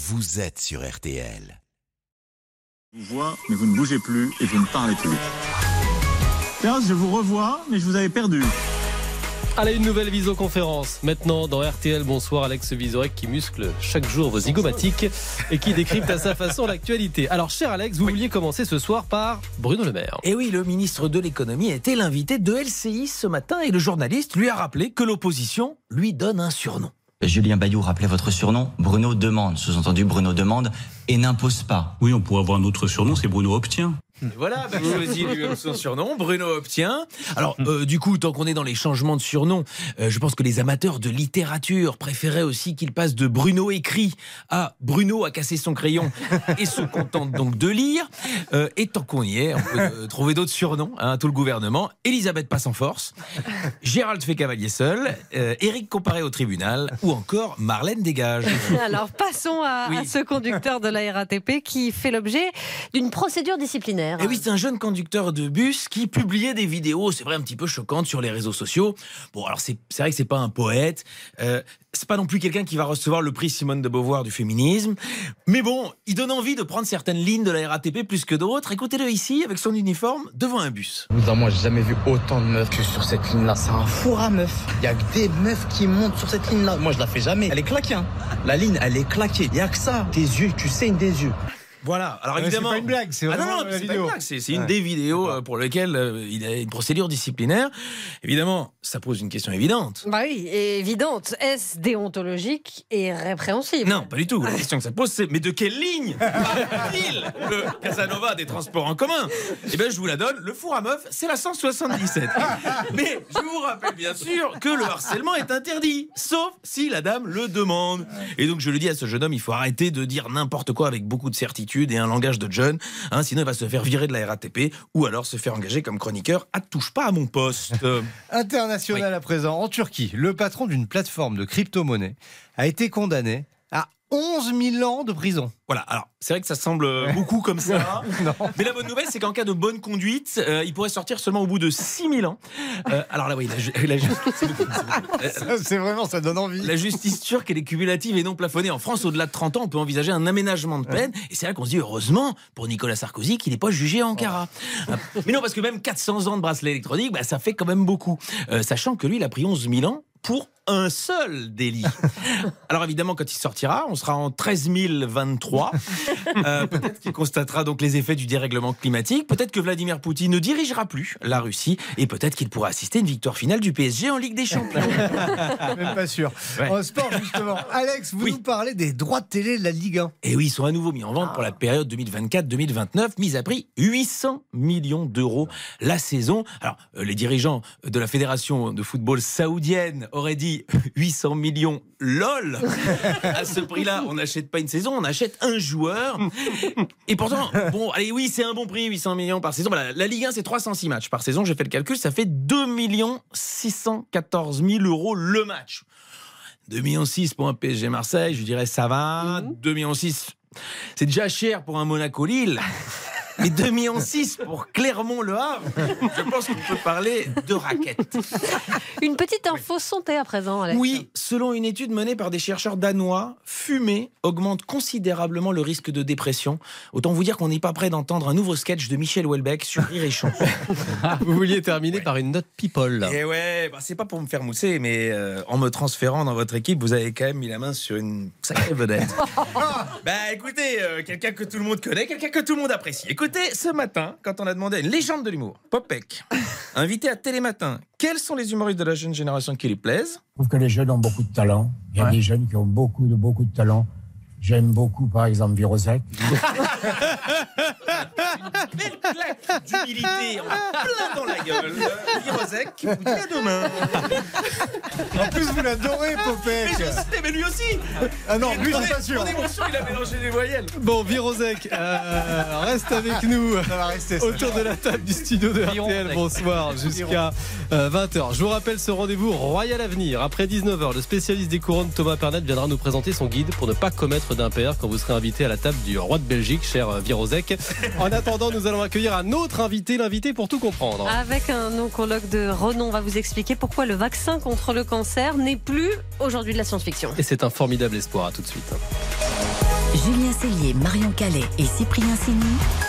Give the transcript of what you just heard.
vous êtes sur RTL. Je vous vois, mais vous ne bougez plus et vous ne parlez plus. Là, je vous revois, mais je vous avais perdu. Allez, une nouvelle visioconférence. Maintenant, dans RTL, bonsoir Alex Vizorek qui muscle chaque jour vos zygomatiques et qui décrypte à sa façon l'actualité. Alors, cher Alex, vous vouliez commencer ce soir par Bruno Le Maire. Et oui, le ministre de l'économie était l'invité de LCI ce matin et le journaliste lui a rappelé que l'opposition lui donne un surnom. Julien Bayou rappelait votre surnom, Bruno demande, sous-entendu Bruno demande et n'impose pas. Oui, on pourrait avoir un autre surnom, c'est Bruno obtient. Et voilà, ben choisi lui son surnom, Bruno obtient. Alors, du coup, tant qu'on est dans les changements de surnom, je pense que les amateurs de littérature préféraient aussi qu'ils passent de Bruno écrit à Bruno a cassé son crayon et se contente donc de lire. Et tant qu'on y est, on peut trouver d'autres surnoms, hein, tout le gouvernement. Élisabeth passe en force, Gérald fait cavalier seul, Éric comparé au tribunal, ou encore Marlène dégage. Alors, passons à ce conducteur de la RATP qui fait l'objet d'une procédure disciplinaire. Et oui, c'est un jeune conducteur de bus qui publiait des vidéos, c'est vrai, un petit peu choquantes sur les réseaux sociaux. Bon, alors c'est vrai que c'est pas un poète, c'est pas non plus quelqu'un qui va recevoir le prix Simone de Beauvoir du féminisme. Mais bon, il donne envie de prendre certaines lignes de la RATP plus que d'autres. Écoutez-le ici, avec son uniforme, devant un bus. Moi, j'ai jamais vu autant de meufs que sur cette ligne-là. C'est un four à meufs. Il y a que des meufs qui montent sur cette ligne-là. Moi, je la fais jamais. Elle est claquée, hein. La ligne, elle est claquée. Il y a que ça. Tes yeux, tu saignes des yeux. Voilà, alors évidemment. C'est pas une blague, c'est vraiment c'est pas une blague, c'est une des vidéos pour lesquelles il a une procédure disciplinaire. Évidemment, ça pose une question évidente. Bah oui, évidente. Est-ce déontologique et répréhensible ? Non, pas du tout. La question que ça pose, c'est mais de quelle ligne parle-t-il, le Casanova des transports en commun ? Eh bien, je vous la donne, le four à meuf, c'est la 177. Mais je vous rappelle bien sûr que le harcèlement est interdit, sauf si la dame le demande. Et donc, je le dis à ce jeune homme, il faut arrêter de dire n'importe quoi avec beaucoup de certitude et un langage de jeune, hein, sinon il va se faire virer de la RATP ou alors se faire engager comme chroniqueur à Touche pas à mon poste. International à présent, en Turquie, le patron d'une plateforme de crypto-monnaie a été condamné à 11 000 ans de prison. Voilà, alors c'est vrai que ça semble beaucoup comme ça, mais la bonne nouvelle c'est qu'en cas de bonne conduite, il pourrait sortir seulement au bout de 6 000 ans. Alors là, oui, la justice... c'est vraiment, ça donne envie. La justice turque, elle est cumulative et non plafonnée. En France, au-delà de 30 ans, on peut envisager un aménagement de peine, et c'est là qu'on se dit, heureusement, pour Nicolas Sarkozy, qu'il n'est pas jugé à Ankara. Mais non, parce que même 400 ans de bracelet électronique, bah, ça fait quand même beaucoup. Sachant que lui, il a pris 11 000 ans pour un seul délit. Alors évidemment, quand il sortira, on sera en 13 023. Peut-être qu'il constatera donc les effets du dérèglement climatique. Peut-être que Vladimir Poutine ne dirigera plus la Russie. Et peut-être qu'il pourra assister à une victoire finale du PSG en Ligue des Champions. Même pas sûr. Ouais. En sport, justement. Alex, vous nous parlez des droits de télé de la Ligue 1. Et oui, ils sont à nouveau mis en vente pour la période 2024-2029. Mise à prix 800 millions d'euros la saison. Alors, les dirigeants de la Fédération de football saoudienne aurait dit 800 millions, lol. À ce prix-là, on n'achète pas une saison, on achète un joueur. Et pourtant, bon, allez, oui, c'est un bon prix, 800 millions par saison. La Ligue 1, c'est 306 matchs par saison. J'ai fait le calcul, ça fait 2 614 000 euros le match. 2,6 millions pour un PSG Marseille, je dirais ça va. 2,6 millions, c'est déjà cher pour un Monaco Lille. Mais 2,6 millions pour Clermont-le-Havre, je pense qu'on peut parler de raquettes. Une petite info santé à présent, Alex. Oui, selon une étude menée par des chercheurs danois, fumer augmente considérablement le risque de dépression. Autant vous dire qu'on n'est pas prêt d'entendre un nouveau sketch de Michel Houellebecq sur Rire et Chanson. Vous vouliez terminer par une note people. Eh ouais, bah c'est pas pour me faire mousser, mais en me transférant dans votre équipe, vous avez quand même mis la main sur une sacrée vedette. Bah écoutez, quelqu'un que tout le monde connaît, quelqu'un que tout le monde apprécie. Écoutez, ce matin, quand on a demandé à une légende de l'humour, Popek, invité à Télématin, quels sont les humoristes de la jeune génération qui lui plaisent ? Je trouve que les jeunes ont beaucoup de talent. Il y a des jeunes qui ont beaucoup de talent. J'aime beaucoup, par exemple, Vizorek. Une belle claque d'humilité, plein dans la gueule. Vizorek, qui vous dit à demain. En plus, vous l'adorez, Popek. Mais lui aussi. Ah non, lui, je suis pas sûr. Il a mélangé les voyelles. Bon, Vizorek, reste avec nous. Ça va rester, ça, autour de la table du studio de RTL. Bonsoir, jusqu'à 20h. Je vous rappelle ce rendez-vous royal à venir. Après 19h, le spécialiste des couronnes, Thomas Pernet, viendra nous présenter son guide pour ne pas commettre d'impair quand vous serez invité à la table du roi de Belgique, cher Vizorek. En attendant, nous allons accueillir un autre invité, l'invité pour tout comprendre. Avec un oncologue de renom, on va vous expliquer pourquoi le vaccin contre le cancer n'est plus aujourd'hui de la science-fiction. Et c'est un formidable espoir. À tout de suite. Julien Cellier, Marion Calais et Cyprien Sini.